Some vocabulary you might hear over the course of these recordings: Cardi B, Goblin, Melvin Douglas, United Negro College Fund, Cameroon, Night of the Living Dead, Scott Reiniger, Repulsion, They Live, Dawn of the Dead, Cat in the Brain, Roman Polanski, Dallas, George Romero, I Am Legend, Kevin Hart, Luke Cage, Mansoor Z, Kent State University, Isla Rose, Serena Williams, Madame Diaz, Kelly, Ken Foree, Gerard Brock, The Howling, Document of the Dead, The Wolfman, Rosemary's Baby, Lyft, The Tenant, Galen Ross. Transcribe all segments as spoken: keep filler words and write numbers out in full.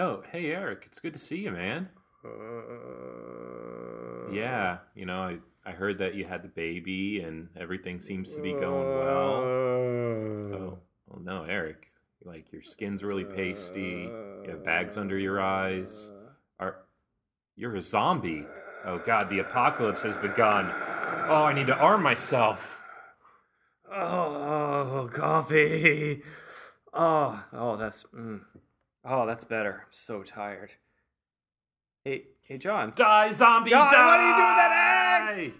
Oh, hey, Eric. It's good to see you, man. Uh, yeah, you know, I, I heard that you had the baby and everything seems to be going well. Uh, oh, well, no, Eric. Like, your skin's really pasty. You have bags under your eyes. Are You're a zombie. Oh, God, the apocalypse has begun. Oh, I need to arm myself. Oh, coffee. Oh, oh, that's... Mm. Oh, that's better. I'm so tired. Hey, hey, John. Die, zombie, John, die! What are you doing with that axe?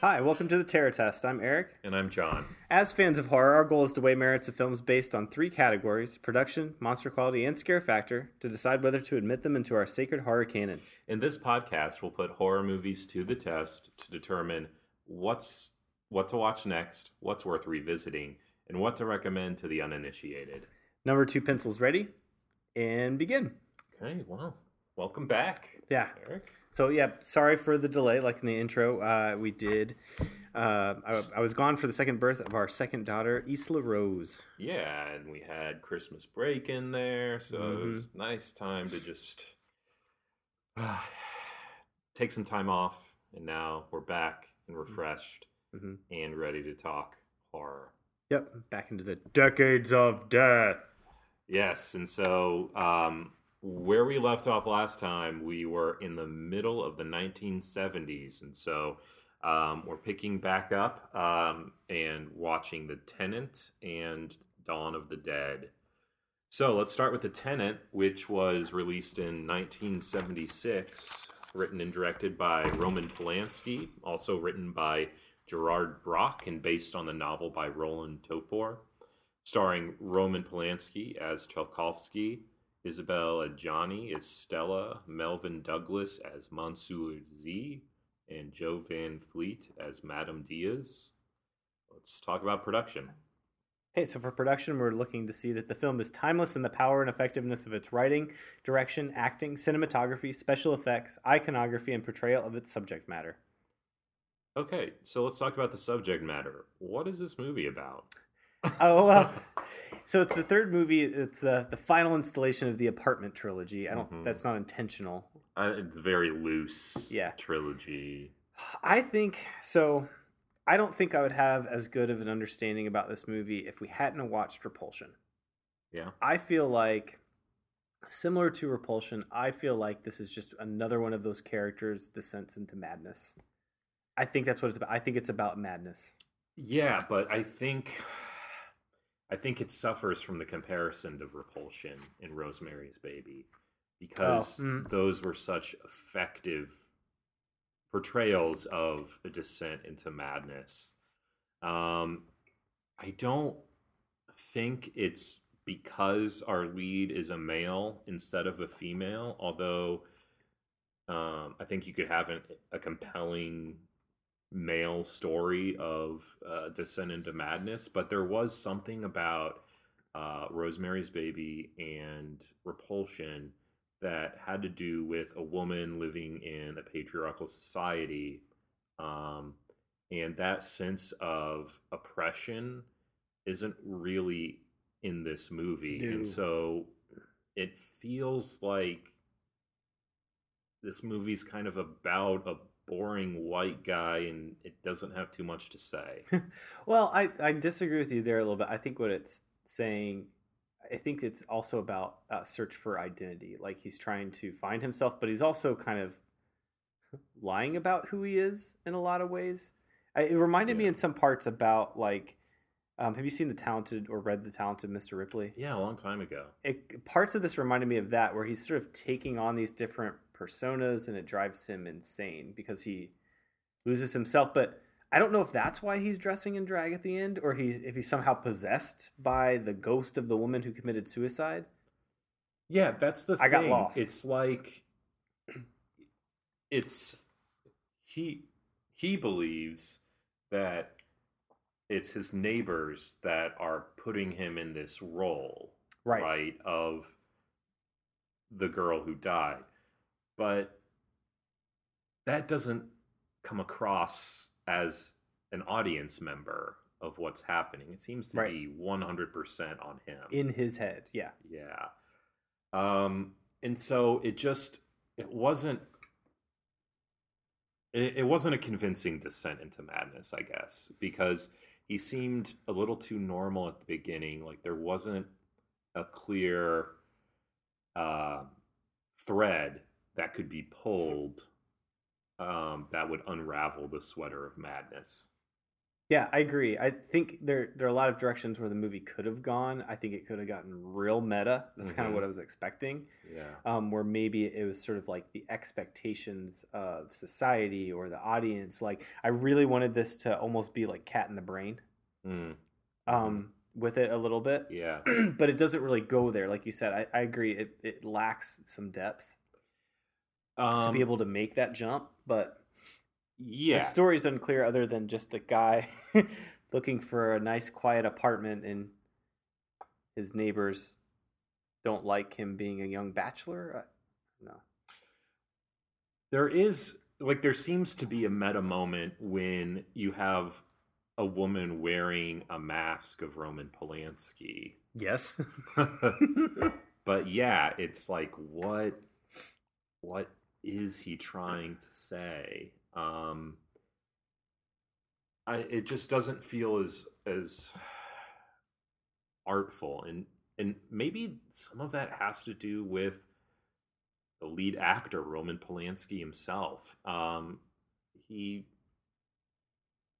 Hi, welcome to The Terror Test. I'm Eric. And I'm John. As fans of horror, our goal is to weigh merits of films based on three categories, production, monster quality, and scare factor, to decide whether to admit them into our sacred horror canon. In this podcast, we'll put horror movies to the test to determine what's what to watch next, what's worth revisiting, and what to recommend to the uninitiated. Number two pencils ready, and begin. Okay, wow. Welcome back, yeah, Eric. So, yeah, sorry for the delay, like in the intro. Uh, we did. Uh, I, I was gone for the second birth of our second daughter, Isla Rose. Yeah, and we had Christmas break in there, so mm-hmm. It was a nice time to just uh, take some time off. And now we're back and refreshed mm-hmm. and ready to talk horror. Yep, back into the decades of death. Yes, and so... Um, Where we left off last time, we were in the middle of the nineteen seventies, and so um, we're picking back up um, and watching The Tenant and Dawn of the Dead. So let's start with The Tenant, which was released in nineteen seventy-six, written and directed by Roman Polanski, also written by Gerard Brock and based on the novel by Roland Topor, starring Roman Polanski as Trelkovsky, Isabelle Adjani as Stella, Melvin Douglas as Mansoor Z, and Joe Van Fleet as Madame Diaz. Let's talk about production. Hey, so for production, we're looking to see that the film is timeless in the power and effectiveness of its writing, direction, acting, cinematography, special effects, iconography, and portrayal of its subject matter. Okay, so let's talk about the subject matter. What is this movie about? Oh, well, so it's the third movie. It's the the final installation of the apartment trilogy. I don't. Mm-hmm. That's not intentional. Uh, it's very loose. Yeah. Trilogy. I think so. I don't think I would have as good of an understanding about this movie if we hadn't watched Repulsion. Yeah. I feel like, similar to Repulsion, I feel like this is just another one of those characters' descents into madness. I think that's what it's about. I think it's about madness. Yeah, but I think. I think it suffers from the comparison of Repulsion and Rosemary's Baby because oh, mm. those were such effective portrayals of a descent into madness. Um, I don't think it's because our lead is a male instead of a female, although um, I think you could have an, a compelling... male story of uh, descent into madness, but there was something about uh, Rosemary's Baby and Repulsion that had to do with a woman living in a patriarchal society, um, and that sense of oppression isn't really in this movie. Dude. And so it feels like this movie's kind of about a boring white guy, and it doesn't have too much to say. Well, I, I disagree with you there a little bit. I think what it's saying, I think it's also about a search for identity. Like, he's trying to find himself, but he's also kind of lying about who he is in a lot of ways. I, it reminded yeah. me in some parts about, like, um, have you seen The Talented or read The Talented Mister Ripley? Yeah, a long time ago. It, parts of this reminded me of that, where he's sort of taking on these different personas, and it drives him insane because he loses himself. But I don't know if that's why he's dressing in drag at the end, or he's if he's somehow possessed by the ghost of the woman who committed suicide. Yeah, that's the thing. I got lost. It's like, it's, he, he believes that it's his neighbors that are putting him in this role, right, right of the girl who died. But that doesn't come across as an audience member of what's happening. It seems to right. be one hundred percent on him. In his head, yeah. Yeah. Um, and so it just, it wasn't, it, it wasn't a convincing descent into madness, I guess, because he seemed a little too normal at the beginning. Like there wasn't a clear uh, thread that could be pulled um, that would unravel the sweater of madness. Yeah, I agree. I think there there are a lot of directions where the movie could have gone. I think it could have gotten real meta. That's mm-hmm. kind of what I was expecting. Yeah. Um, where maybe it was sort of like the expectations of society or the audience. Like, I really wanted this to almost be like Cat in the Brain mm-hmm. um, with it a little bit. Yeah. But it doesn't really go there. Like you said, I, I agree. It, it lacks some depth um, to be able to make that jump, but... Yeah. The story's unclear other than just a guy looking for a nice quiet apartment and his neighbors don't like him being a young bachelor. No. There is, like, there seems to be a meta moment when you have a woman wearing a mask of Roman Polanski. Yes. But yeah, it's like, what, what is he trying to say? Um, I, it just doesn't feel as, as artful. And, and maybe some of that has to do with the lead actor, Roman Polanski himself. Um, he,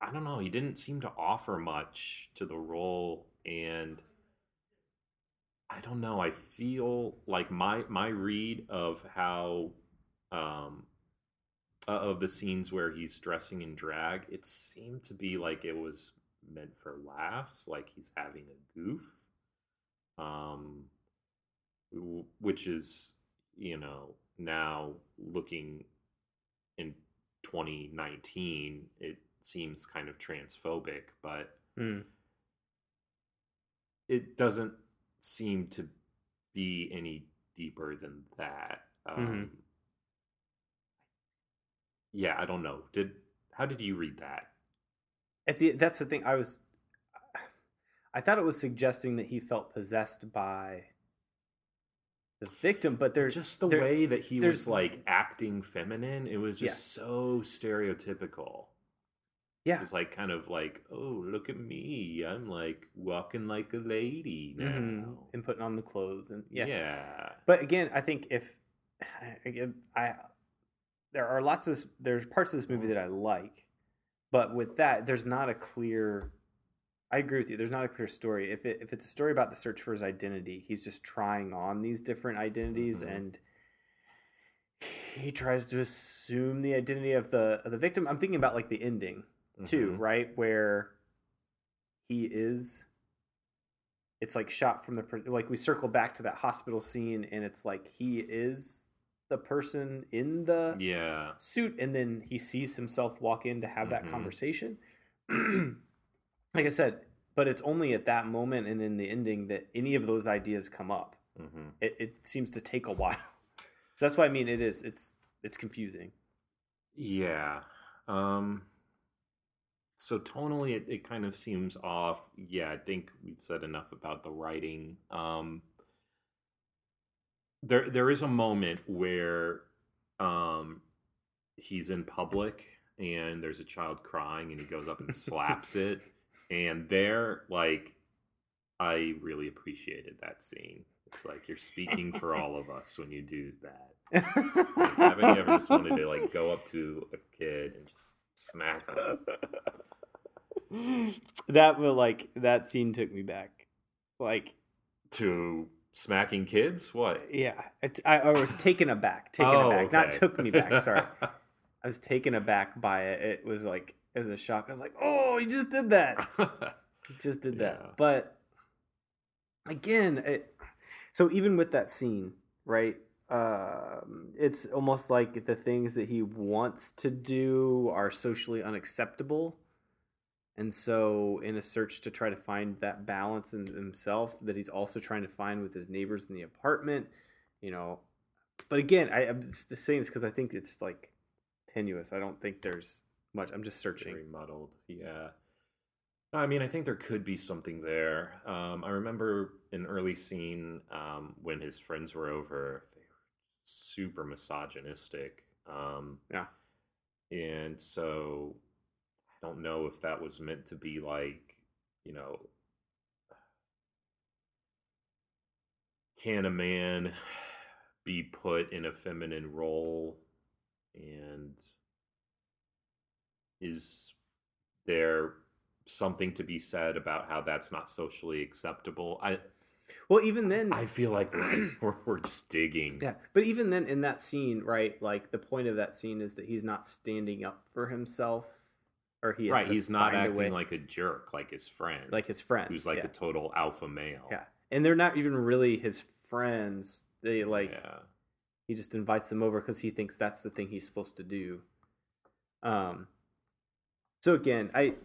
I don't know, he didn't seem to offer much to the role. And I don't know, I feel like my, my read of how, um, Uh, of the scenes where he's dressing in drag, it seemed to be like it was meant for laughs, like he's having a goof, um, which is, you know, now looking in twenty nineteen, it seems kind of transphobic, but mm. it doesn't seem to be any deeper than that. Um, mm-hmm. Yeah, I don't know. Did how did you read that? At the that's the thing. I was, I thought it was suggesting that he felt possessed by the victim, but there's just the there, way that he was like acting feminine. It was just yeah. so stereotypical. Yeah, it was like kind of like, oh, look at me, I'm like walking like a lady now mm-hmm. and putting on the clothes and yeah. yeah. But again, I think if again I. There are lots of there's parts of this movie that I like, but with that, there's not a clear. I agree with you. There's not a clear story. If it, if it's a story about the search for his identity, he's just trying on these different identities, mm-hmm. and he tries to assume the identity of the of the victim. I'm thinking about like the ending mm-hmm. too, right? Where he is. It's like shot from the like we circle back to that hospital scene, and it's like he is the person in the yeah. suit, and then he sees himself walk in to have that mm-hmm. conversation. Like I said, but it's only at that moment and in the ending that any of those ideas come up. Mm-hmm. It, it seems to take a while. So that's what I mean. It is, it's, it's confusing. Yeah. Um, so tonally it, it kind of seems off. Yeah. I think we've said enough about the writing. Um, There, there is a moment where um, he's in public and there's a child crying and he goes up and slaps it. And there, like, I really appreciated that scene. It's like you're speaking for all of us when you do that. Like, haven't you ever just wanted to, like, go up to a kid and just smack them? That will, like, that scene took me back. Like, to... Smacking kids? What? Yeah. I, I was taken aback. Taken oh, aback. Okay. Not took me back. Sorry. I was taken aback by it. It was like, it was a shock. I was like, oh, he just did that. He just did yeah. that. But again, it, So even with that scene, right, uh, it's almost like the things that he wants to do are socially unacceptable. And so in a search to try to find that balance in himself that he's also trying to find with his neighbors in the apartment, you know. But again, I, I'm just saying this because I think it's like tenuous. I don't think there's much. I'm just searching. Very muddled, yeah. I mean, I think there could be something there. Um, I remember an early scene um, when his friends were over. They were super misogynistic. Um, yeah. And so I don't know if that was meant to be like, you know, can a man be put in a feminine role? And is there something to be said about how that's not socially acceptable? I well even then I feel like we're, we're just digging. Yeah, but even then in that scene, right, like the point of that scene is that he's not standing up for himself, or he right he's not acting like a jerk like his friend like his friend who's like yeah. a total alpha male. Yeah, and they're not even really his friends. They like yeah. he just invites them over because he thinks that's the thing he's supposed to do. Um so again, I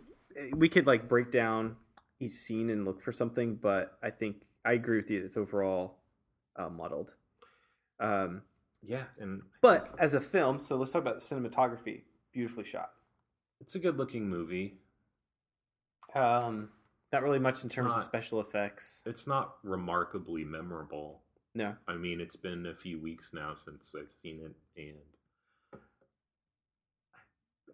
we could like break down each scene and look for something, but I think I agree with you. It's overall uh, muddled. Um, yeah. And but as a film, so let's talk about cinematography. Beautifully shot. It's a good looking movie. Um, not really much in terms not, of special effects. It's not remarkably memorable. No. I mean, it's been a few weeks now since I've seen it, and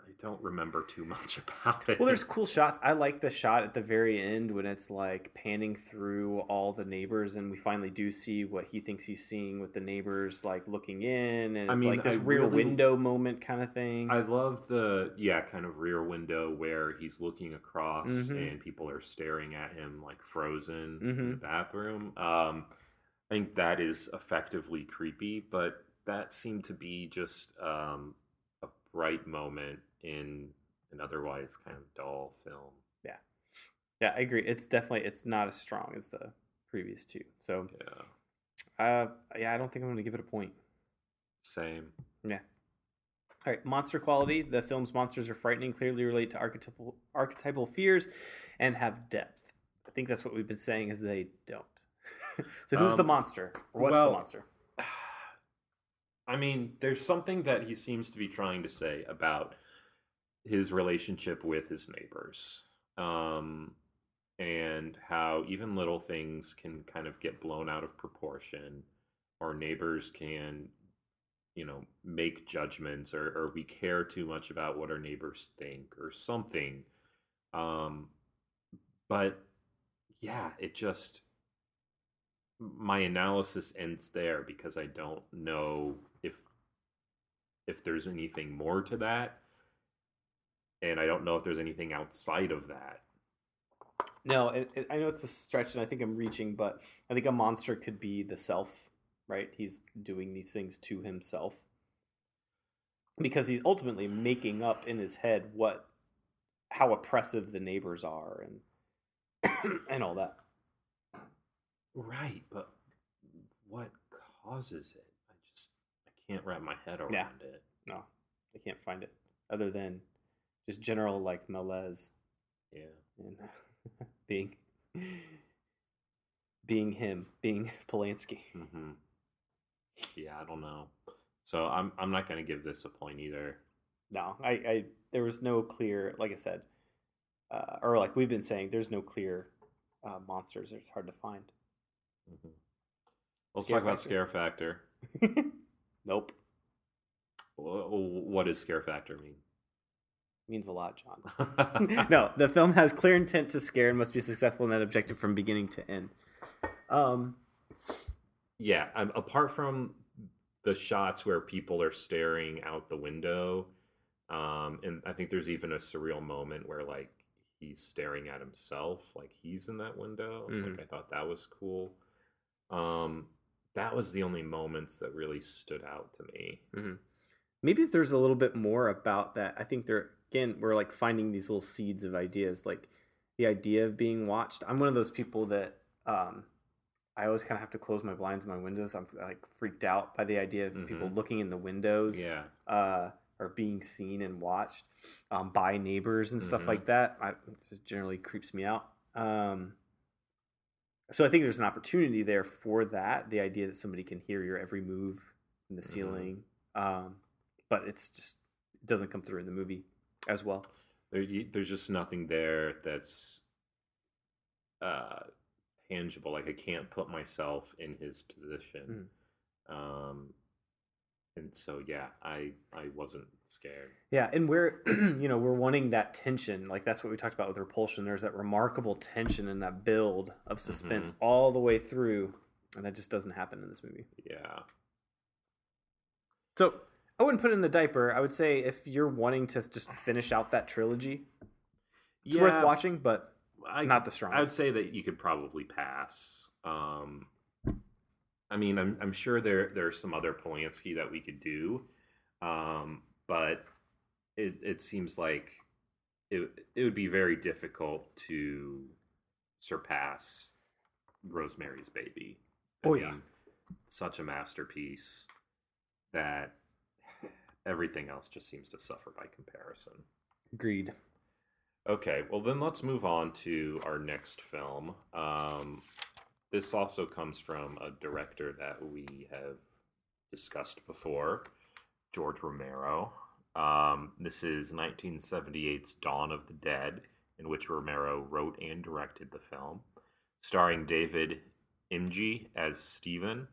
I don't remember too much about it. Well, there's cool shots. I like the shot at the very end when it's like panning through all the neighbors, and we finally do see what he thinks he's seeing with the neighbors, like looking in, and it's I mean, like this I rear really, window moment kind of thing. I love the yeah kind of rear window where he's looking across mm-hmm. and people are staring at him like frozen mm-hmm. in the bathroom. Um, I think that is effectively creepy, but that seemed to be just um, a bright moment in an otherwise kind of dull film. Yeah. Yeah, I agree. It's definitely, it's not as strong as the previous two. So, yeah, uh, yeah I don't think I'm going to give it a point. Same. Yeah. All right. Monster quality. The film's monsters are frightening, clearly relate to archetypal, archetypal fears, and have depth. I think that's what we've been saying is they don't. So who's um, the monster? Or what's well, the monster? I mean, there's something that he seems to be trying to say about his relationship with his neighbors, um, and how even little things can kind of get blown out of proportion, or neighbors can, you know, make judgments, or, or we care too much about what our neighbors think or something. Um, but yeah, it just, my analysis ends there because I don't know if, if there's anything more to that. And I don't know if there's anything outside of that. No, it, it, I know it's a stretch, and I think I'm reaching, but I think a monster could be the self, right? He's doing these things to himself because he's ultimately making up in his head what, how oppressive the neighbors are, and and all that. Right, but what causes it? I just I can't wrap my head around yeah. it. No, I can't find it other than just general, like, malaise. Yeah. And being, being him, being Polanski. Mm-hmm. Yeah, I don't know. So I'm I'm not going to give this a point either. No, I, I there was no clear, like I said, uh, or like we've been saying, there's no clear uh, monsters. It's hard to find. Mm-hmm. Let's scare talk about factor. Scare factor. Nope. What does scare factor mean? Means a lot, John. No, the film has clear intent to scare and must be successful in that objective from beginning to end. Um, yeah, um, apart from the shots where people are staring out the window, um, and I think there's even a surreal moment where like he's staring at himself, like he's in that window. Mm-hmm. Like I thought that was cool. Um, that was the only moments that really stood out to me. Mm-hmm. Maybe if there's a little bit more about that, I think there. Again, we're like finding these little seeds of ideas, like the idea of being watched. I'm one of those people that um, I always kind of have to close my blinds and my windows. I'm like freaked out by the idea of mm-hmm. people looking in the windows yeah. uh, or being seen and watched um, by neighbors and mm-hmm. stuff like that. I, it just generally creeps me out. Um, so I think there's an opportunity there for that. The idea that somebody can hear your every move in the mm-hmm. ceiling. Um, but it's just, it doesn't come through in the movie as well. There, you, there's just nothing there that's uh, tangible. Like, I can't put myself in his position. Mm. Um, and so, yeah, I I wasn't scared. Yeah, and we're, you know, we're wanting that tension. Like, that's what we talked about with Repulsion. There's that remarkable tension and that build of suspense mm-hmm. all the way through. And that just doesn't happen in this movie. Yeah. So... I wouldn't put it in the diaper. I would say if you're wanting to just finish out that trilogy, it's yeah, worth watching, but I, not the strongest. I would say that you could probably pass. Um, I mean, I'm, I'm sure there there's some other Polanski that we could do, um, but it it seems like it it would be very difficult to surpass Rosemary's Baby. I oh mean, yeah, such a masterpiece that. Everything else just seems to suffer by comparison. Agreed. Okay, well then let's move on to our next film. Um, this also comes from a director that we have discussed before, George Romero. Um, this is nineteen seventy-eight's Dawn of the Dead, in which Romero wrote and directed the film, starring David M G as Stephen,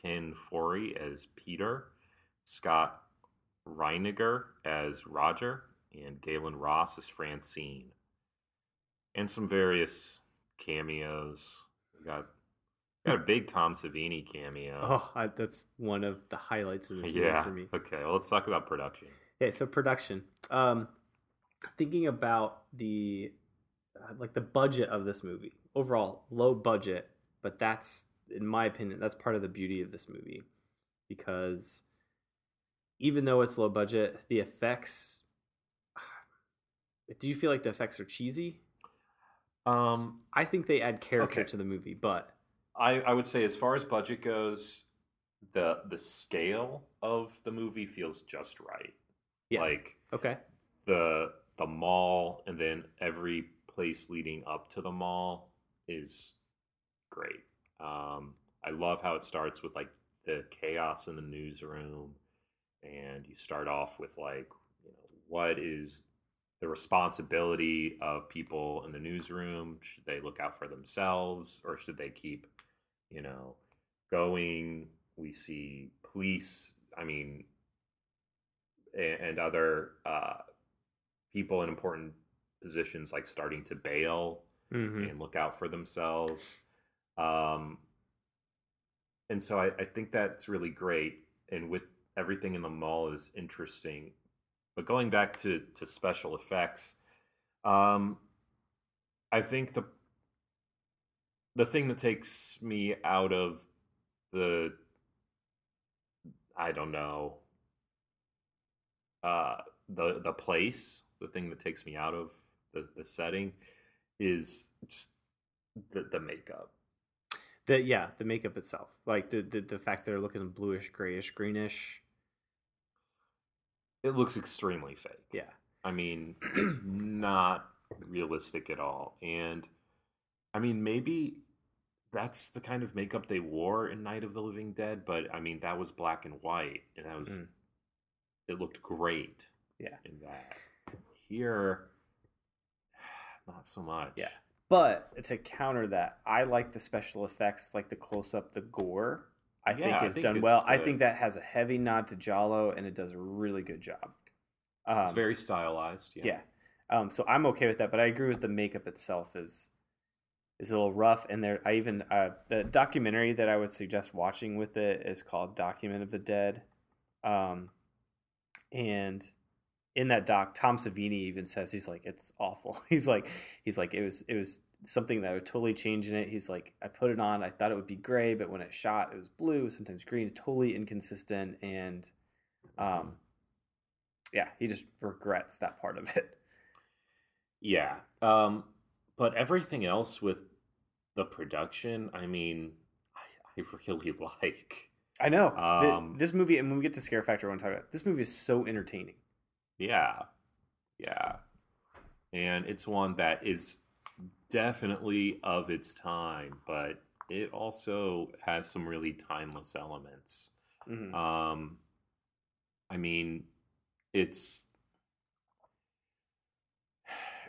Ken Foree as Peter, Scott Reiniger as Roger, and Galen Ross as Francine, and some various cameos. We got we got a big Tom Savini cameo. Oh, I, that's one of the highlights of this movie yeah. for me. Okay, well, let's talk about production. Yeah, so production. Um, thinking about the uh, like the budget of this movie overall, low budget, but that's in my opinion that's part of the beauty of this movie because. Even though it's low budget, the effects, do you feel like the effects are cheesy? Um, I think they add character okay. to the movie, but... I, I would say as far as budget goes, the the scale of the movie feels just right. Yeah. Like, okay. the the mall and then every place leading up to the mall is great. Um, I love how it starts with like the chaos in the newsroom. And you start off with, like, you know, what is the responsibility of people in the newsroom? Should they look out for themselves or should they keep, you know, going? We see police, I mean, and, and other uh, people in important positions, like, starting to bail mm-hmm. and look out for themselves. Um, and so I, I think that's really great. And with everything in the mall is interesting. But going back to, to special effects, um, I think the the thing that takes me out of the, I don't know, uh, the the place, the thing that takes me out of the, the setting is just the, the makeup. The, yeah, the makeup itself. Like the, the, the fact they're looking bluish, grayish, greenish. It looks extremely fake. Yeah. I mean, not realistic at all. And, I mean, maybe that's the kind of makeup they wore in Night of the Living Dead, but, I mean, that was black and white, and that was, mm. it looked great yeah. in that. Here, not so much. Yeah. But to counter that, I like the special effects, like the close-up, the gore. I yeah, think is done well. Good. I think that has a heavy nod to Giallo, and it does a really good job. Um, it's very stylized. Yeah. yeah. Um, so I'm okay with that, but I agree with the makeup itself is is a little rough. And there, I even uh, the documentary that I would suggest watching with it is called Document of the Dead, um, and. In that doc, Tom Savini even says he's like it's awful. He's like he's like it was it was something that I would totally change in it. He's like I put it on, I thought it would be gray, but when it shot, it was blue, sometimes green, totally inconsistent, and um, yeah, he just regrets that part of it. Yeah, um, but everything else with the production, I mean, I really like. I know. Um, the, this movie, and when we get to Scare Factor, I want to talk about it. This movie is so entertaining. Yeah. Yeah. And it's one that is definitely of its time, but it also has some really timeless elements. Mm-hmm. Um, I mean, it's,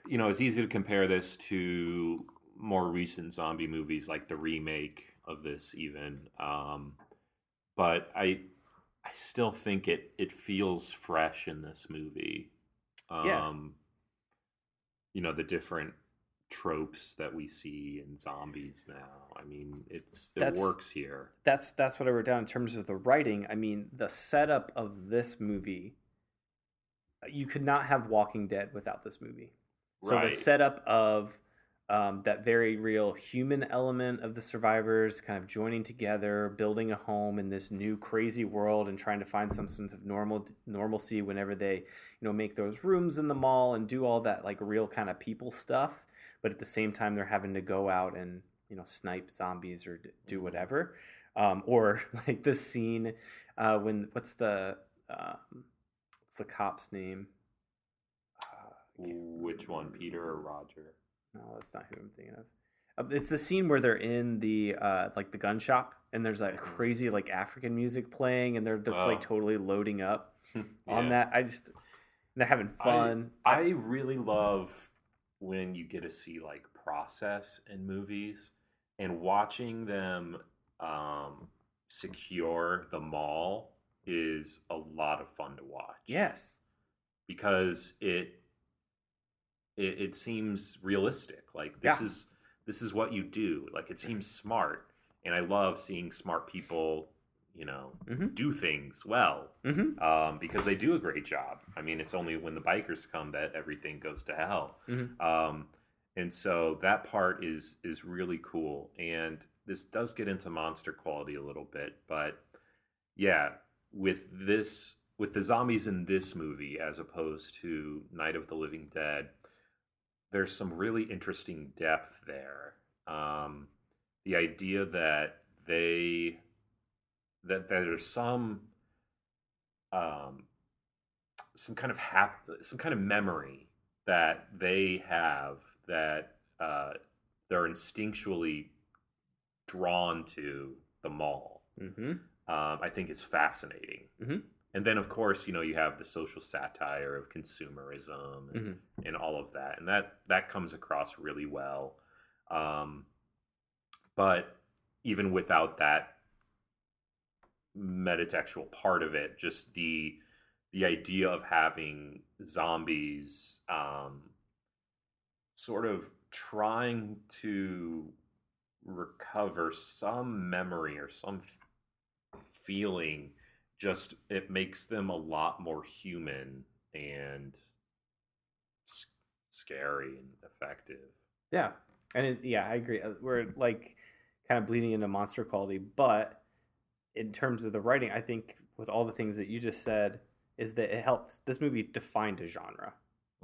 you know, it's easy to compare this to more recent zombie movies, like the remake of this even. Um, but I I still think it, it feels fresh in this movie. Um, yeah. You know, the different tropes that we see in zombies now. I mean, it's it that's, works here. That's that's what I wrote down in terms of the writing. I mean, the setup of this movie, you could not have Walking Dead without this movie. So right. The setup of um, that very real human element of the survivors kind of joining together, building a home in this new crazy world and trying to find some sense of normal normalcy whenever they, you know, make those rooms in the mall and do all that like real kind of people stuff. But at the same time, they're having to go out and, you know, snipe zombies or do whatever. Um, or like this scene uh, when what's the uh, what's the cop's name? Which one, Peter or Roger? No, that's not who I'm thinking of. It's the scene where they're in the uh, like the gun shop, and there's like crazy like African music playing, and they're just, oh. like totally loading up yeah. on that. I just they're having fun. I, I really love when you get to see like process in movies and watching them um, secure the mall is a lot of fun to watch. Yes, because it. It, it seems realistic. Like this yeah. is this is what you do. Like it seems smart, and I love seeing smart people, you know, mm-hmm. do things well mm-hmm. um, because they do a great job. I mean, it's only when the bikers come that everything goes to hell. Mm-hmm. Um, and so that part is is really cool. And this does get into monster quality a little bit, but yeah, with this with the zombies in this movie as opposed to Night of the Living Dead. There's some really interesting depth there. Um, the idea that they that, that there's some um, some kind of hap- some kind of memory that they have that uh, they're instinctually drawn to the mall. Mm-hmm. Um, I think is fascinating. Mm-hmm. And then, of course, you know, you have the social satire of consumerism and, mm-hmm. and all of that. And that, that comes across really well. Um, but even without that metatextual part of it, just the the idea of having zombies um, sort of trying to recover some memory or some f- feeling... Just it makes them a lot more human and sc- scary and effective. Yeah, and it, yeah, I agree. We're like kind of bleeding into monster quality, but in terms of the writing, I think with all the things that you just said, is that it helps. This movie defined a genre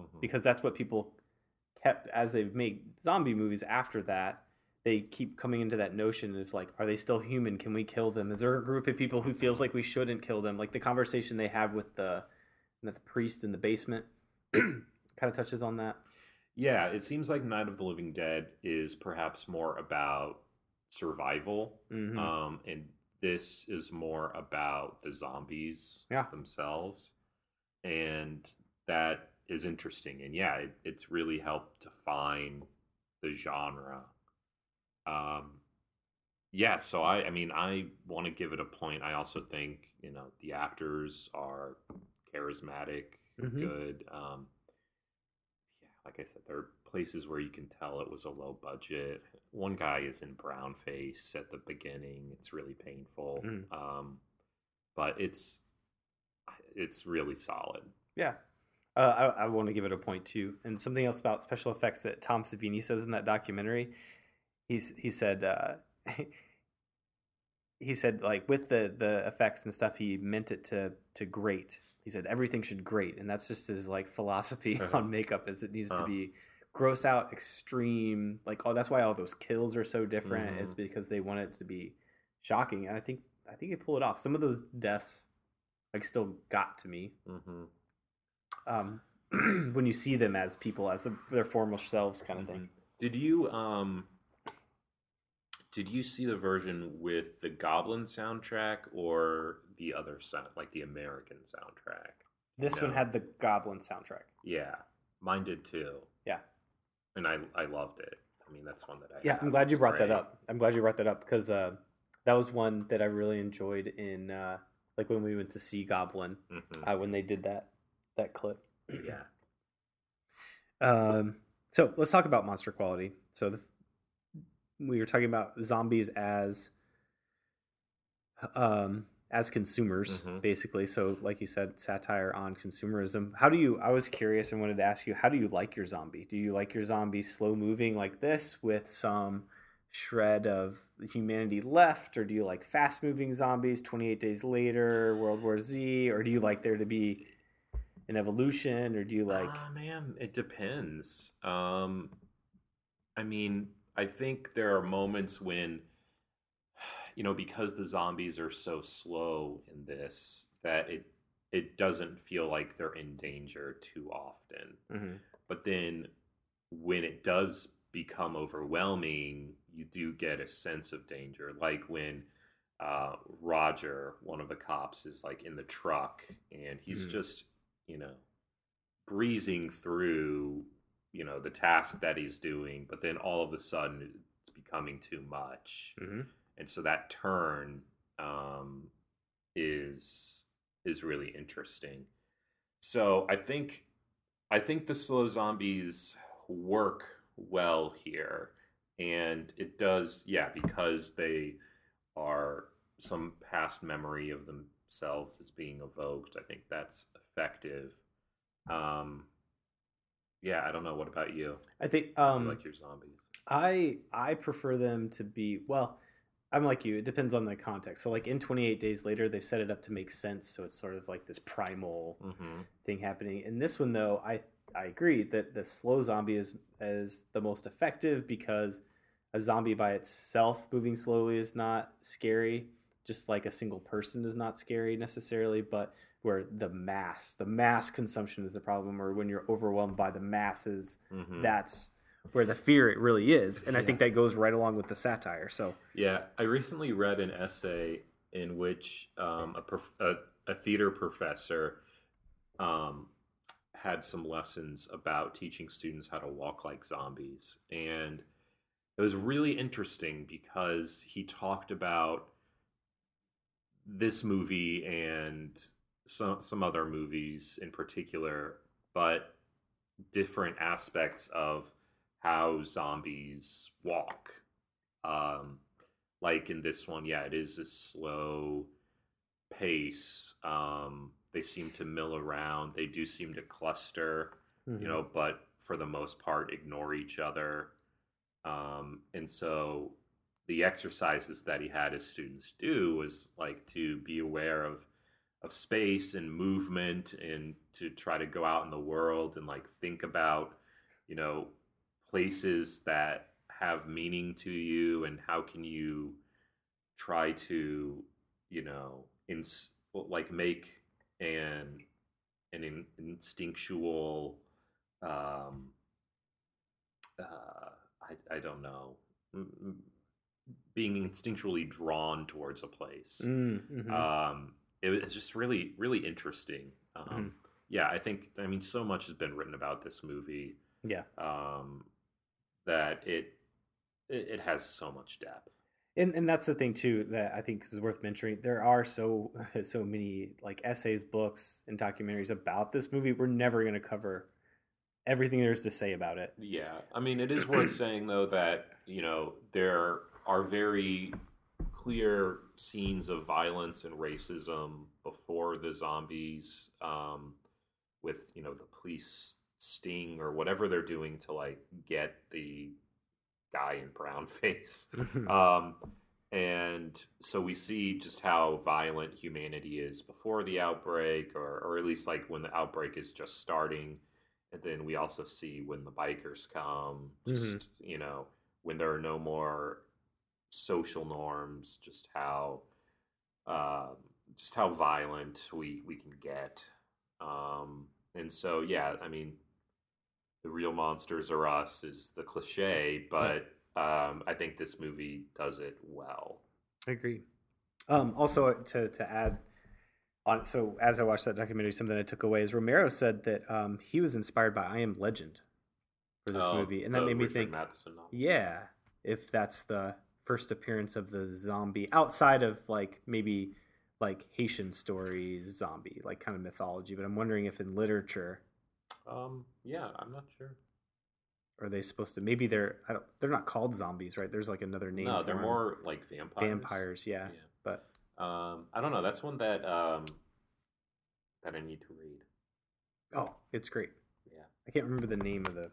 mm-hmm. because that's what people kept as they've made zombie movies after that. They keep coming into that notion of like, are they still human? Can we kill them? Is there a group of people who feels like we shouldn't kill them? Like the conversation they have with the, with the priest in the basement kind of touches on that. Yeah, it seems like Night of the Living Dead is perhaps more about survival. Mm-hmm. Um, and this is more about the zombies yeah. themselves. And that is interesting. And yeah, it, it's really helped define the genre. Um, yeah, so I, I mean, I want to give it a point. I also think, you know, the actors are charismatic, mm-hmm. good. Um, yeah, like I said, there are places where you can tell it was a low budget. One guy is in brown face at the beginning. It's really painful. Mm-hmm. Um, but it's, it's really solid. Yeah. Uh, I, I want to give it a point too. And something else about special effects that Tom Savini says in that documentary, He's, he said, uh, he said, like, with the, the effects and stuff, he meant it to to grate. He said, everything should grate. And that's just his, like, philosophy uh-huh. on makeup is it needs uh-huh. to be gross out, extreme. Like, oh, that's why all those kills are so different. Mm-hmm. It's because they want it to be shocking, and I think I think they pull it off. Some of those deaths like still got to me. Mm-hmm. Um, when you see them as people, as the, their former selves, kind of thing. Did you um? Did you see the version with the Goblin soundtrack or the other sound, like the American soundtrack? This no. one had the Goblin soundtrack. Yeah, mine did too. Yeah, and I I loved it. I mean, that's one that I yeah. I'm glad you brought great. that up. I'm glad you brought that up because uh, that was one that I really enjoyed in uh, like when we went to see Goblin mm-hmm. uh, when they did that that clip. Yeah. Um. So let's talk about monster quality. So the. We were talking about zombies as um, as consumers, mm-hmm. basically. So, like you said, satire on consumerism. How do you... I was curious and wanted to ask you, how do you like your zombie? Do you like your zombie slow-moving like this with some shred of humanity left? Or do you like fast-moving zombies, twenty-eight Days Later, World War Z? Or do you like there to be an evolution? Or do you like... Oh, man, it depends. Um, I mean... I think there are moments when, you know, because the zombies are so slow in this, that it it doesn't feel like they're in danger too often. Mm-hmm. But then when it does become overwhelming, you do get a sense of danger. Like when uh, Roger, one of the cops, is like in the truck and he's mm-hmm. just, you know, breezing through... you know, the task that he's doing, but then all of a sudden it's becoming too much. Mm-hmm. And so that turn um, is is really interesting. So I think I think the slow zombies work well here. And it does, yeah, because they are some past memory of themselves is being evoked. I think that's effective. Um Yeah, I don't know. What about you? I think um, you like your zombies. I I prefer them to be well. I'm like you. It depends on the context. So like in twenty-eight Days Later, they've set it up to make sense. So it's sort of like this primal mm-hmm. thing happening. In this one though, I I agree that the slow zombie is is the most effective because a zombie by itself moving slowly is not scary. Just like a single person is not scary necessarily, but where the mass, the mass consumption is the problem, or when you're overwhelmed by the masses, mm-hmm. that's where the fear it really is. And yeah. I think that goes right along with the satire. So yeah, I recently read an essay in which um, a, prof- a, a theater professor um, had some lessons about teaching students how to walk like zombies. And it was really interesting because he talked about this movie and some some other movies in particular, but different aspects of how zombies walk. Um, like in this one, yeah, it is a slow pace. Um, they seem to mill around. They do seem to cluster, mm-hmm. you know, but for the most part, ignore each other. Um, and so... the exercises that he had his students do was like to be aware of of space and movement and to try to go out in the world and like think about, you know, places that have meaning to you and how can you try to, you know, ins- like make an, an in- instinctual, um, uh, I, I don't know, being instinctually drawn towards a place. Mm, mm-hmm. Um, it was just really, really interesting. Um, mm-hmm. Yeah, I think, I mean, so much has been written about this movie. Yeah. Um, that it, it, it has so much depth. And and that's the thing too, that I think is worth mentioning. There are so, so many like essays, books, and documentaries about this movie. We're never going to cover everything there is to say about it. Yeah. I mean, it is worth saying though, that, you know, there are very clear scenes of violence and racism before the zombies, um, with, you know, the police sting or whatever they're doing to like get the guy in brown face. um, and so we see just how violent humanity is before the outbreak, or, or at least like when the outbreak is just starting. And then we also see when the bikers come, just, mm-hmm. you know, when there are no more social norms, just how um, just how violent we we can get. Um, and so, yeah, I mean, The Real Monsters Are Us is the cliche, but um, I think this movie does it well. I agree. Um, also, to to add on, so as I watched that documentary, something I took away is Romero said that um, he was inspired by I Am Legend for this oh, movie, and that made me think, yeah, if that's the first appearance of the zombie outside of like maybe like Haitian stories, zombie like kind of mythology, but I'm wondering if in literature. Um. Yeah, I'm not sure. Are they supposed to? Maybe they're. I don't. They're not called zombies, right? There's like another name. No, for they're them. More like vampires. Vampires, yeah. yeah. But um, I don't know. That's one that um, that I need to read. Oh, it's great. Yeah, I can't remember the name of the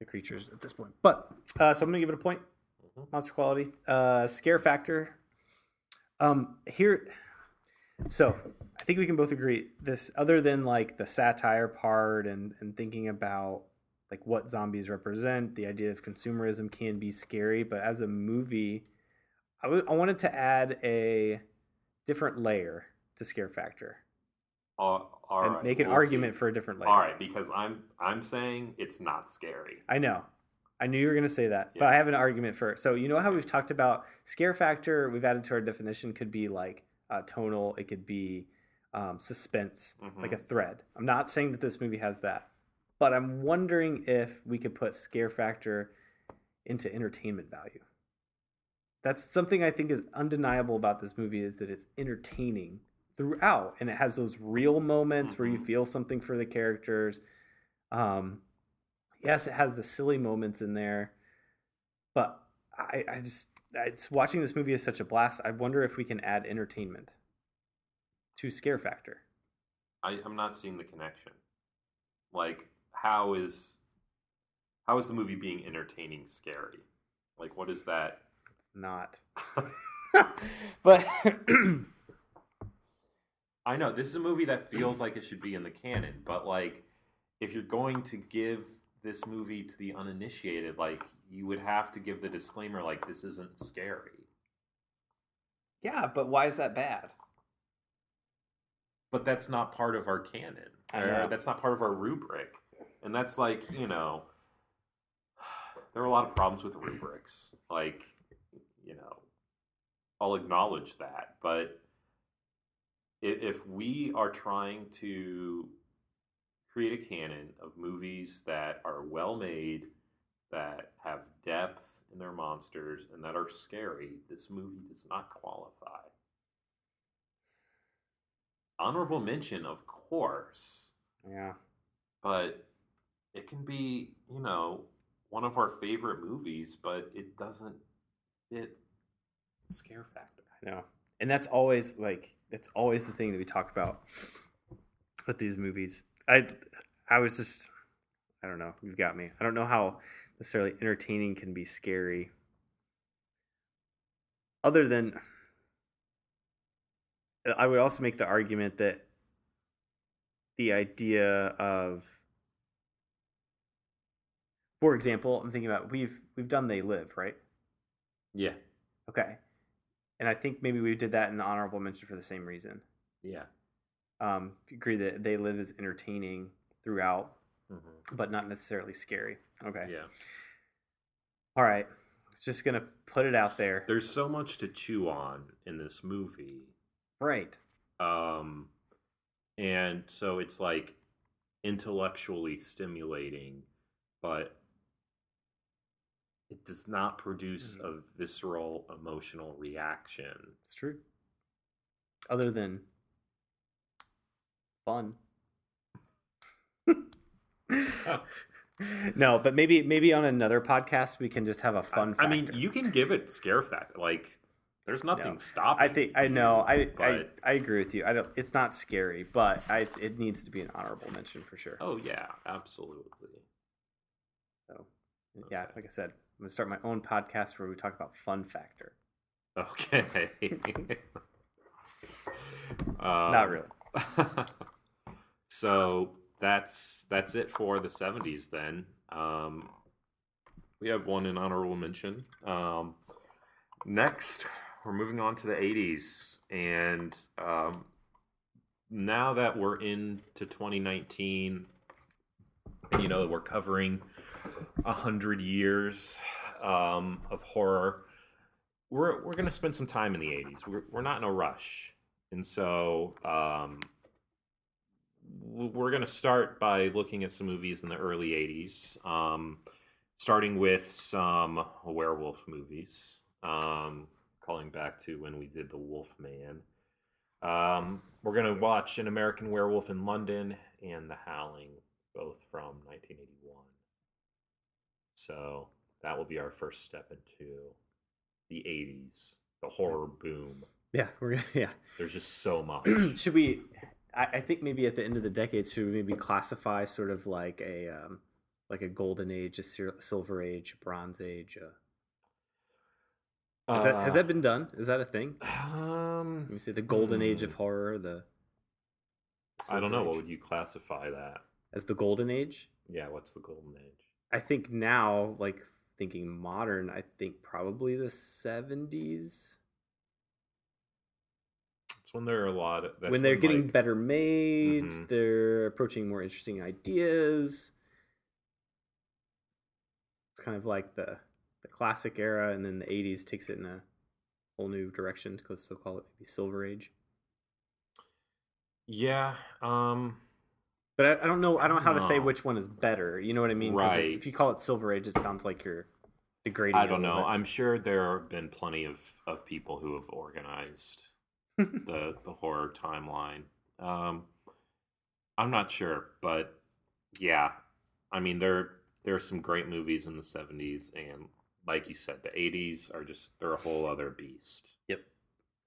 the creatures at this point. But uh, so I'm gonna give it a point. Mm-hmm. Monster quality, uh, scare factor. Um, here, so. I think we can both agree this, other than like the satire part and, and thinking about like what zombies represent, the idea of consumerism can be scary, but as a movie, I, w- I wanted to add a different layer to scare factor. Uh, all and right, make an we'll argument see. For a different layer. All right, because I'm I'm saying it's not scary. I know. I knew you were going to say that, yeah. But I have an argument for it. So you know how we've talked about scare factor, we've added to our definition, could be like uh, tonal, it could be Um, suspense, mm-hmm. like a thread. I'm not saying that this movie has that, but I'm wondering if we could put scare factor into entertainment value. That's something I think is undeniable about this movie, is that it's entertaining throughout, and it has those real moments mm-hmm. where you feel something for the characters. Um, yes, it has the silly moments in there, but I, I just it's watching this movie is such a blast. I wonder if we can add entertainment to scare factor. I, I'm not seeing the connection. Like, how is how is the movie being entertaining scary? Like, what is that? It's not. But I know this is a movie that feels like it should be in the canon, but like, if you're going to give this movie to the uninitiated, like, you would have to give the disclaimer, like, this isn't scary. Yeah, but why is that bad? But that's not part of our canon. Or that's not part of our rubric. And that's like, you know, there are a lot of problems with rubrics. Like, you know, I'll acknowledge that. But if we are trying to create a canon of movies that are well made, that have depth in their monsters, and that are scary, this movie does not qualify. Honorable mention, of course. Yeah. But it can be, you know, one of our favorite movies, but it doesn't fit the scare factor. I know. And that's always, like, that's always the thing that we talk about with these movies. I, I was just, I don't know. You've got me. I don't know how necessarily entertaining can be scary. Other than... I would also make the argument that the idea of, for example, I'm thinking about we've we've done They Live, right? Yeah. Okay. And I think maybe we did that in the honorable mention for the same reason. Yeah. Um, I agree that They Live is entertaining throughout, mm-hmm. but not necessarily scary. Okay. Yeah. All right. Just gonna put it out there. There's so much to chew on in this movie. Right. Um, and so it's like intellectually stimulating, but it does not produce mm-hmm. a visceral emotional reaction. It's true. Other than fun. oh. No, but maybe maybe on another podcast we can just have a fun I, factor. I mean, you can give it scare factor, like... There's nothing no. stopping. I think I know. I, I I agree with you. I don't. It's not scary, but I it needs to be an honorable mention for sure. Oh yeah, absolutely. So okay. yeah, like I said, I'm gonna start my own podcast where we talk about fun factor. Okay. um, not really. So that's that's it for the seventies. Then um, we have one in honorable mention. Um, Next, we're moving on to the eighties, and um, now that we're into twenty nineteen, and you know that we're covering a hundred years um, of horror, we're we're going to spend some time in the eighties. We're we're not in a rush, and so um, we're going to start by looking at some movies in the early eighties, um, starting with some werewolf movies. Um, calling back to when we did The Wolfman. Um, we're going to watch An American Werewolf in London and The Howling, both from nineteen eighty-one. So that will be our first step into the eighties, the horror boom. Yeah, we're yeah. There's just so much. Should we, I, I think maybe at the end of the decade, should we maybe classify sort of like a, um, like a golden age, a silver age, bronze age, a... Has that, has that been done? Is that a thing? Um, Let me see. The golden hmm. age of horror. The I don't know. Age. What would you classify that? As the golden age? Yeah, what's the golden age? I think now, like thinking modern, I think probably the seventies. It's when there are a lot of... That's when they're when, getting like, better made. Mm-hmm. They're approaching more interesting ideas. It's kind of like the... the classic era, and then the eighties takes it in a whole new direction, because so call it maybe Silver Age. Yeah. Um, but I, I don't know. I don't know how no. to say which one is better. You know what I mean? Right. If you call it Silver Age, it sounds like you're degrading. I don't know. Bit. I'm sure there have been plenty of, of people who have organized the, the horror timeline. Um, I'm not sure, but yeah. I mean, there, there are some great movies in the seventies, and like you said, the eighties are just, they're a whole other beast. Yep.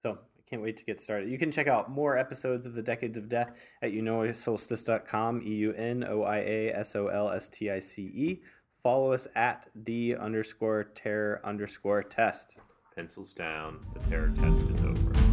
So I can't wait to get started. You can check out more episodes of The Decades of Death at unoia solstice dot com, E U N O I A S O L S T I C E. Follow us at the underscore terror underscore test. Pencils down. The terror test is over.